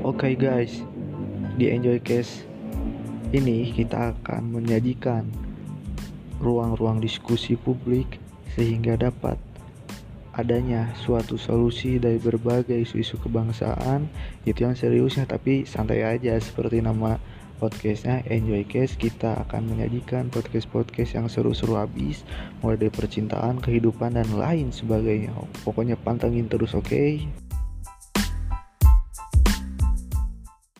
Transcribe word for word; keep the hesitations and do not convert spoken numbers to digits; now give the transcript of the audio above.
Oke okay guys, di EnjoyCast ini kita akan menyajikan ruang-ruang diskusi publik sehingga dapat adanya suatu solusi dari berbagai isu-isu kebangsaan, itu yang seriusnya tapi santai aja seperti nama podcastnya EnjoyCast. Kita akan menyajikan podcast-podcast yang seru-seru abis, mulai dari percintaan, kehidupan, dan lain sebagainya. Pokoknya pantengin terus, oke okay?